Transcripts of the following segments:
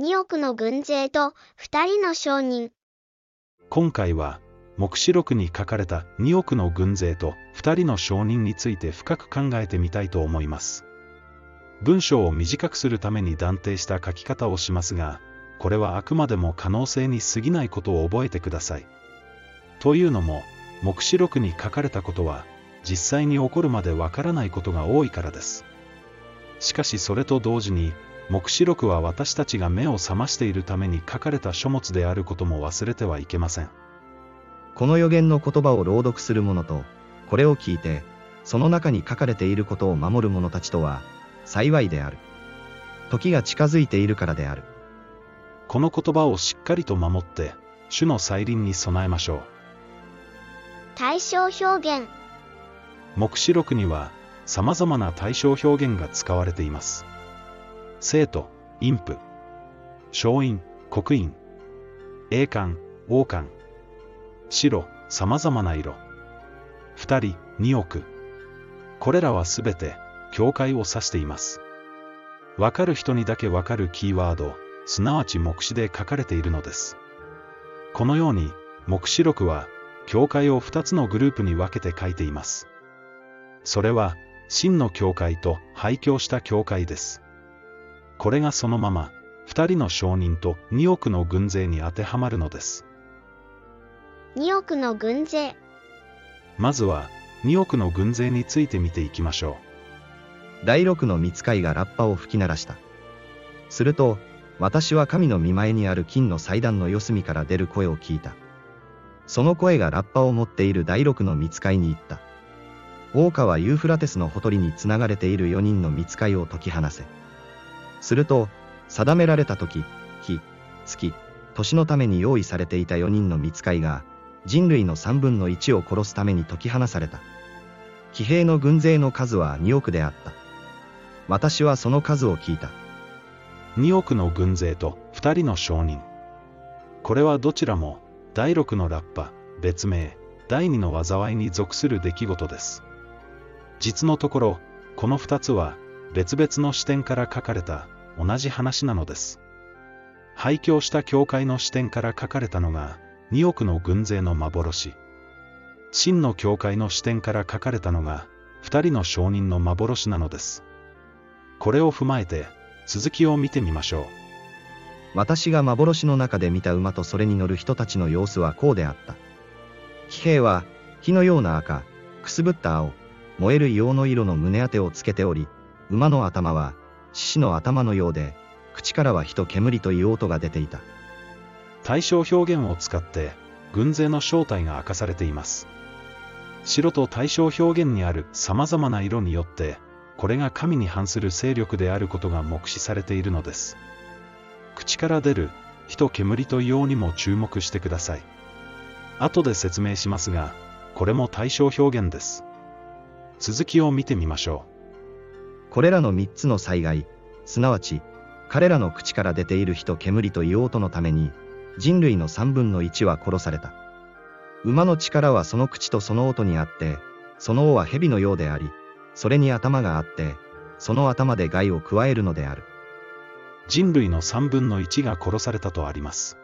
2億の軍勢と2人の商人。今回は黙示録に書かれた2億の軍勢と2人の商人について深く考えてみたいと思います。文章を短くするために断定した書き方をしますが、これはあくまでも可能性に過ぎないことを覚えてください。というのも、黙示録に書かれたことは、実際に起こるまでわからないことが多いからです。しかしそれと同時に、黙示録は私たちが目を覚ましているために書かれた書物であることも忘れてはいけません。この予言の言葉を朗読する者と、これを聞いて、その中に書かれていることを守る者たちとは、幸いである。時が近づいているからである。この言葉をしっかりと守って、主の再臨に備えましょう。対象表現。黙示録には、さまざまな対象表現が使われています。生徒、陰譜、掌印、刻印、栄冠、王冠、白、さまざまな色、二人、二億。これらはすべて、教会を指しています。わかる人にだけわかるキーワード、すなわち黙示で書かれているのです。このように、黙示録は、教会を2つのグループに分けて書いています。それは、真の教会と廃教した教会です。これがそのまま、2人の証人と2億の軍勢に当てはまるのです。2億の軍勢。まずは、2億の軍勢について見ていきましょう。第6の御使いがラッパを吹き鳴らした。すると、私は神の御前にある金の祭壇の四隅から出る声を聞いた。その声がラッパを持っている第6の御使いに言った。大川ユーフラテスのほとりにつながれている4人の御使いを解き放せ。すると、定められた時、日、月、年のために用意されていた4人の御使いが、人類の1/3を殺すために解き放された。騎兵の軍勢の数は2億であった。私はその数を聞いた。2億の軍勢と2人の証人。これはどちらも、第6のラッパ、別名、第2の災いに属する出来事です。実のところ、この2つは、別々の視点から書かれた、同じ話なのです。廃教した教会の視点から書かれたのが、2億の軍勢の幻。真の教会の視点から書かれたのが、2人の証人の幻なのです。これを踏まえて、続きを見てみましょう。私が幻の中で見た馬とそれに乗る人たちの様子はこうであった。騎兵は、火のような赤、くすぶった青、燃える硫黄の色の胸当てをつけており、馬の頭は、獅子の頭のようで、口からは火と煙という音が出ていた。対象表現を使って、軍勢の正体が明かされています。白と対象表現にある様々な色によって、これが神に反する勢力であることが目視されているのです。口から出る、火と煙と硫黄にも注目してください。後で説明しますが、これも対照表現です。続きを見てみましょう。これらの3つの災害、すなわち、彼らの口から出ている火と煙と硫黄とのために、人類の1/3は殺された。馬の力はその口とその音にあって、その尾は蛇のようであり、それに頭があって、その頭で害を加えるのである。人類の1/3が殺されたとあります。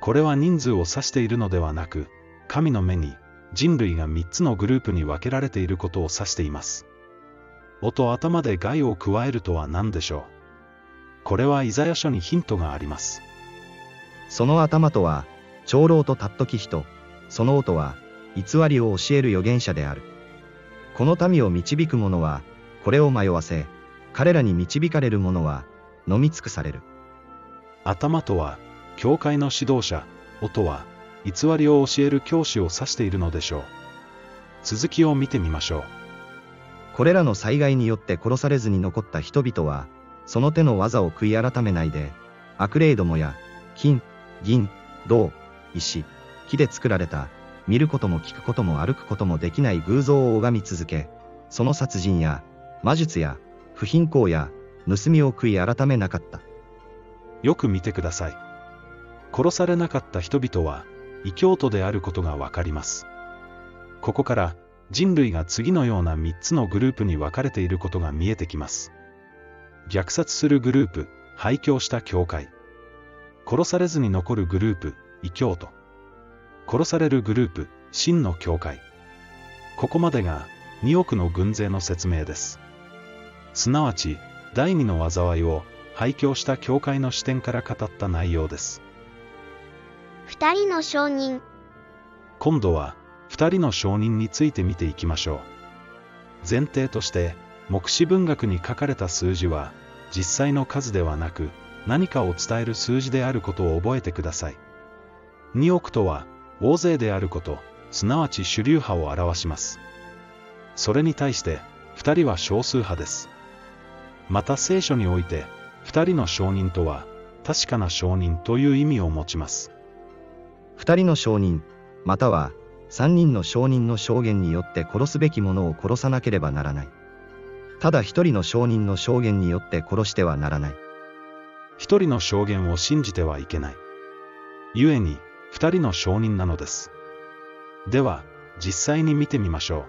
これは人数を指しているのではなく、神の目に人類が3つのグループに分けられていることを指しています。尾と頭で害を加えるとは何でしょう。これはイザヤ書にヒントがあります。その頭とは、長老と尊き人、その尾とは、偽りを教える預言者である。この民を導く者は、これを迷わせ、彼らに導かれる者は、飲み尽くされる。頭とは、教会の指導者、尾とは、偽りを教える教師を指しているのでしょう。続きを見てみましょう。これらの災害によって殺されずに残った人々は、その手の技を悔い改めないで、悪霊どもや、金、銀、銅、石、木で作られた、見ることも聞くことも歩くこともできない偶像を拝み続け、その殺人や、魔術や、不品行や、盗みを悔い改めなかった。よく見てください。殺されなかった人々は、異教徒であることがわかります。ここから、人類が次のような3つのグループに分かれていることが見えてきます。虐殺するグループ、廃墟した教会。殺されずに残るグループ、異教徒。殺されるグループ、真の教会。ここまでが2億の軍勢の説明です。すなわち、第二の災いを廃墟した教会の視点から語った内容です。二人の証人。今度は、二人の証人について見ていきましょう。前提として、黙示文学に書かれた数字は、実際の数ではなく、何かを伝える数字であることを覚えてください。2億とは、大勢であること、すなわち主流派を表します。それに対して、二人は少数派です。また聖書において、二人の証人とは、確かな証人という意味を持ちます。二人の証人、または、三人の証人の証言によって殺すべきものを殺さなければならない。ただ一人の証人の証言によって殺してはならない。一人の証言を信じてはいけない。ゆえに、二人の証人なのです。では、実際に見てみましょう。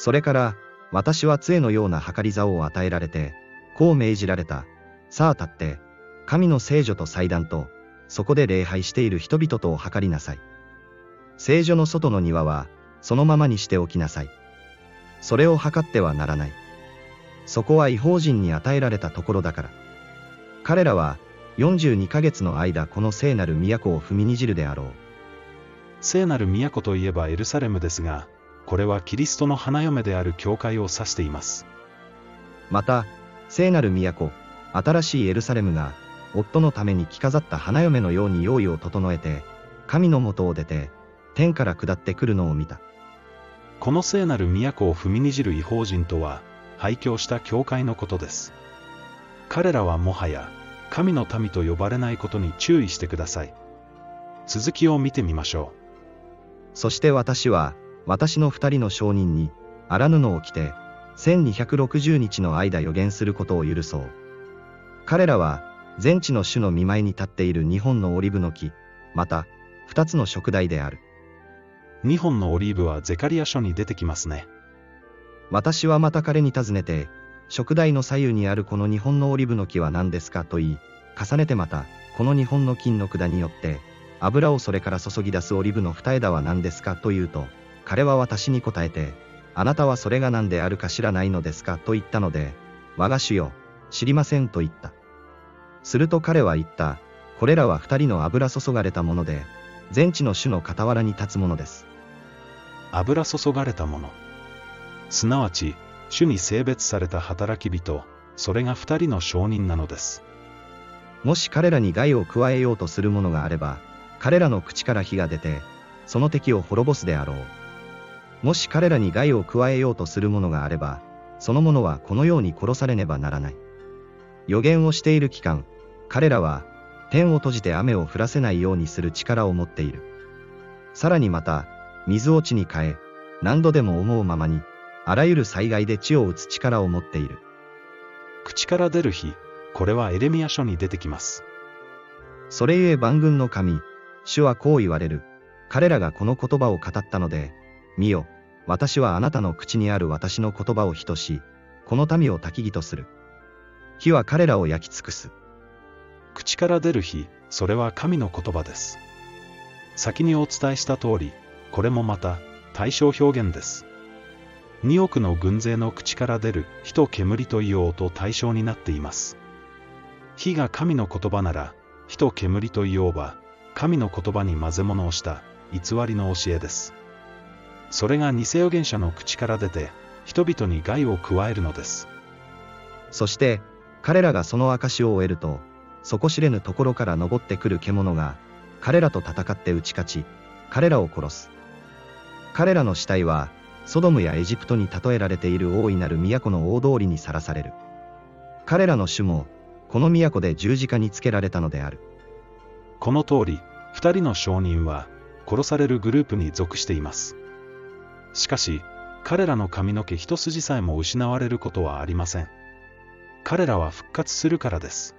それから、私は杖のような計り竿を与えられて、こう命じられた。さあ立って、神の聖所と祭壇と、そこで礼拝している人々とを計りなさい。聖所の外の庭は、そのままにしておきなさい。それを計ってはならない。そこは異邦人に与えられたところだから。彼らは、42ヶ月の間この聖なる都を踏みにじるであろう。聖なる都といえばエルサレムですが、これはキリストの花嫁である教会を指しています。また、聖なる都、新しいエルサレムが、夫のために着飾った花嫁のように用意を整えて、神のもとを出て、天から下ってくるのを見た。この聖なる都を踏みにじる異邦人とは、廃墟した教会のことです。彼らはもはや、神の民と呼ばれないことに注意してください。続きを見てみましょう。そして私は、私の二人の証人に、荒布を着て、1260日の間予言することを許そう。彼らは、全地の主の御前に立っている2本のオリーブの木、また、2つの燭台である。2本のオリーブはゼカリア書に出てきますね。私はまた彼に尋ねて、燭台の左右にあるこの2本のオリーブの木は何ですかと言い、重ねてまた、この2本の金の管によって、油をそれから注ぎ出すオリーブの二枝は何ですかと言うと、彼は私に答えて、あなたはそれが何であるか知らないのですかと言ったので、我が主よ、知りませんと言った。すると彼は言った、これらは二人の油注がれたもので、全地の主の傍らに立つものです。油注がれたもの。すなわち、主に性別された働き人、それが二人の証人なのです。もし彼らに害を加えようとするものがあれば、彼らの口から火が出て、その敵を滅ぼすであろう。もし彼らに害を加えようとするものがあれば、その者はこのように殺されねばならない。予言をしている期間、彼らは、天を閉じて雨を降らせないようにする力を持っている。さらにまた、水を地に変え、何度でも思うままに、あらゆる災害で地を打つ力を持っている。口から出る火、これはエレミヤ書に出てきます。それゆえ万軍の神、主はこう言われる。彼らがこの言葉を語ったので、見よ、私はあなたの口にある私の言葉を等し、この民を焚き木とする。火は彼らを焼き尽くす。口から出る火、それは神の言葉です。先にお伝えした通り、これもまた、対照表現です。2億の軍勢の口から出る火と煙という音と対象になっています。火が神の言葉なら、火と煙というば、神の言葉に混ぜ物をした偽りの教えです。それが偽預言者の口から出て人々に害を加えるのです。そして彼らがその証を終えると、底知れぬところから登ってくる獣が彼らと戦って打ち勝ち、彼らを殺す。彼らの死体はソドムやエジプトに例えられている大いなる都の大通りにさらされる。彼らの主もこの都で十字架につけられたのである。この通り、二人の証人は、殺されるグループに属しています。しかし、彼らの髪の毛一筋さえも失われることはありません。彼らは復活するからです。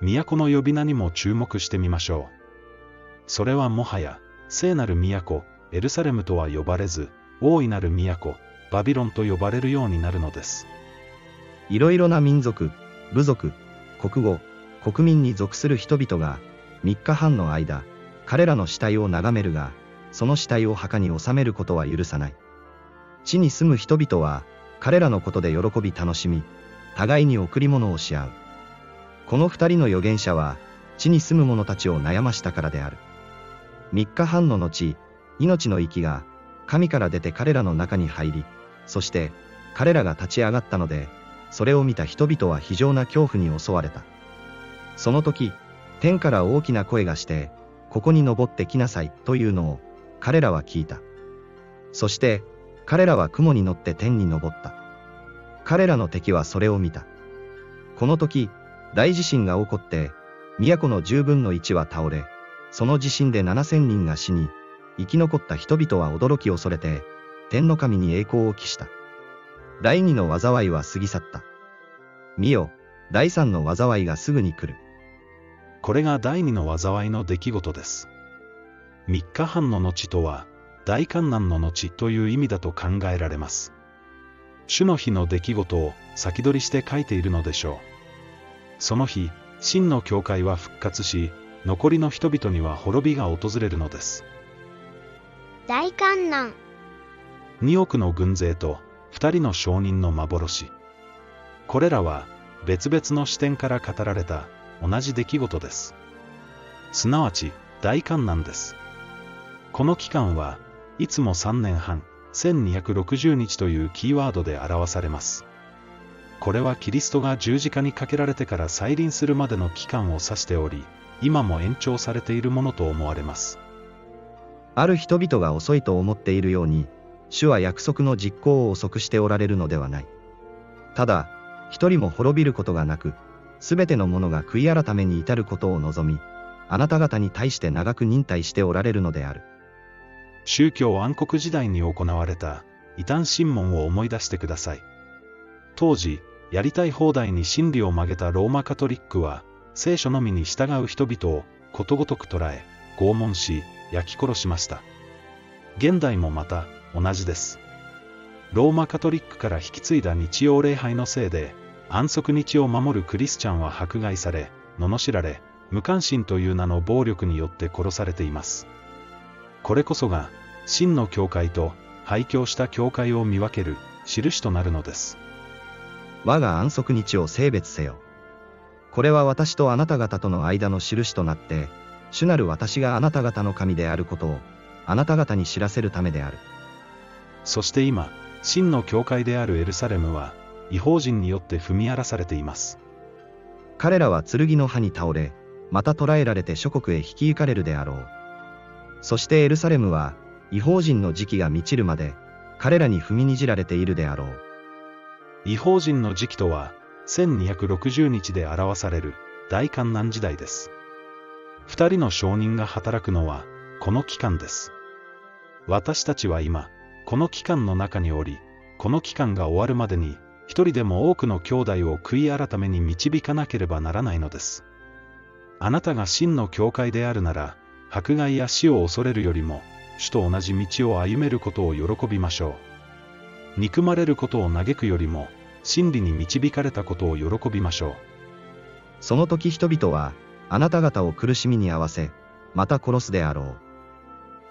都の呼び名にも注目してみましょう。それはもはや、聖なる都、エルサレムとは呼ばれず、大いなる都、バビロンと呼ばれるようになるのです。いろいろな民族、部族、国語、国民に属する人々が、3日半の間、彼らの死体を眺めるが、その死体を墓に納めることは許さない。地に住む人々は、彼らのことで喜び楽しみ、互いに贈り物をし合う。この2人の預言者は、地に住む者たちを悩ましたからである。3日半の後、命の息が、神から出て彼らの中に入り、そして、彼らが立ち上がったので、それを見た人々は非常な恐怖に襲われた。その時、天から大きな声がして、ここに登ってきなさい、というのを、彼らは聞いた。そして、彼らは雲に乗って天に登った。彼らの敵はそれを見た。この時、大地震が起こって、都の10分の1は倒れ、その地震で7000人が死に、生き残った人々は驚き恐れて、天の神に栄光を期した。第2の災いは過ぎ去った。見よ、第3の災いがすぐに来る。これが第2の災いの出来事です。3日半の後とは、大患難の後という意味だと考えられます。主の日の出来事を先取りして書いているのでしょう。その日、真の教会は復活し、残りの人々には滅びが訪れるのです。大患難。2億の軍勢と2人の証人の幻。これらは別々の視点から語られた同じ出来事です。すなわち大患難です。この期間はいつも3年半、1260日というキーワードで表されます。これはキリストが十字架にかけられてから再臨するまでの期間を指しており、今も延長されているものと思われます。ある人々が遅いと思っているように、主は約束の実行を遅くしておられるのではない。ただ、一人も滅びることがなく、すべてのものが悔い改めに至ることを望み、あなた方に対して長く忍耐しておられるのである。宗教暗黒時代に行われた異端審問を思い出してください。当時、やりたい放題に真理を曲げたローマカトリックは、聖書のみに従う人々をことごとく捕らえ、拷問し、焼き殺しました。現代もまた同じです。ローマカトリックから引き継いだ日曜礼拝のせいで、安息日を守るクリスチャンは迫害され、罵られ、無関心という名の暴力によって殺されています。これこそが、真の教会と廃教した教会を見分ける印となるのです。我が安息日を聖別せよ。これは私とあなた方との間の印となって、主なる私があなた方の神であることを、あなた方に知らせるためである。そして今、真の教会であるエルサレムは、異邦人によって踏み荒らされています。彼らは剣の刃に倒れ、また捕らえられて諸国へ引き行かれるであろう。そしてエルサレムは、異邦人の時期が満ちるまで、彼らに踏みにじられているであろう。異邦人の時期とは、1260日で表される大患難時代です。2人の証人が働くのは、この期間です。私たちは今、この期間の中におり、この期間が終わるまでに、一人でも多くの兄弟を悔い改めに導かなければならないのです。あなたが真の教会であるなら、迫害や死を恐れるよりも、主と同じ道を歩めることを喜びましょう。憎まれることを嘆くよりも、真理に導かれたことを喜びましょう。その時人々は、あなた方を苦しみに合わせ、また殺すであろう。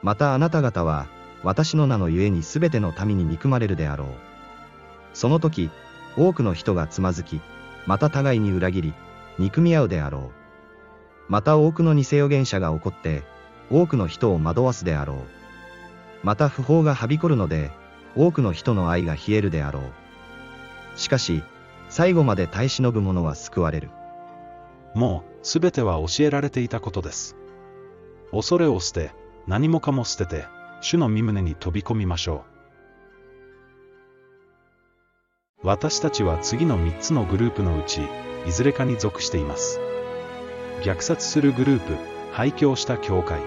またあなた方は、私の名のゆえにすべての民に憎まれるであろう。その時、多くの人がつまずき、また互いに裏切り、憎み合うであろう。また多くの偽預言者が起こって、多くの人を惑わすであろう。また不法がはびこるので、多くの人の愛が冷えるであろう。しかし、最後まで耐え忍ぶ者は救われる。もう、すべては教えられていたことです。恐れを捨て、何もかも捨てて、主の御胸に飛び込みましょう。私たちは次の3つのグループのうち、いずれかに属しています。虐殺するグループ、廃教した教会。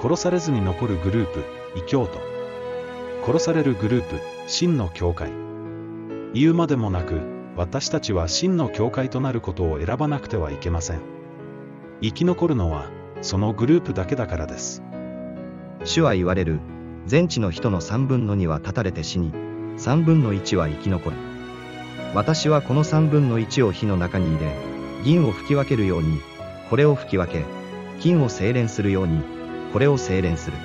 殺されずに残るグループ、異教徒。殺されるグループ、真の教会。言うまでもなく、私たちは真の教会となることを選ばなくてはいけません。生き残るのは、そのグループだけだからです。主は言われる、全地の人の3分の2は断たれて死に、3分の1は生き残る。私はこの3分の1を火の中に入れ、銀を吹き分けるように、これを吹き分け、金を精錬するように、これを精錬する。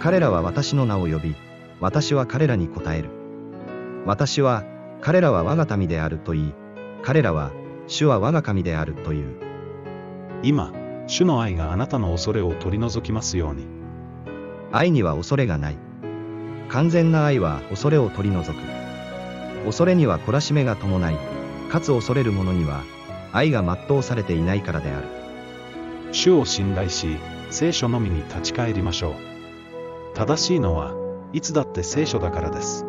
彼らは私の名を呼び、私は彼らに答える。私は、彼らは我が民であると言い、彼らは、主は我が神であるという。今、主の愛があなたの恐れを取り除きますように。愛には恐れがない。完全な愛は恐れを取り除く。恐れには懲らしめが伴い、かつ恐れる者には、愛が全うされていないからである。主を信頼し、聖書のみに立ち返りましょう。正しいのは、いつだって聖書だからです。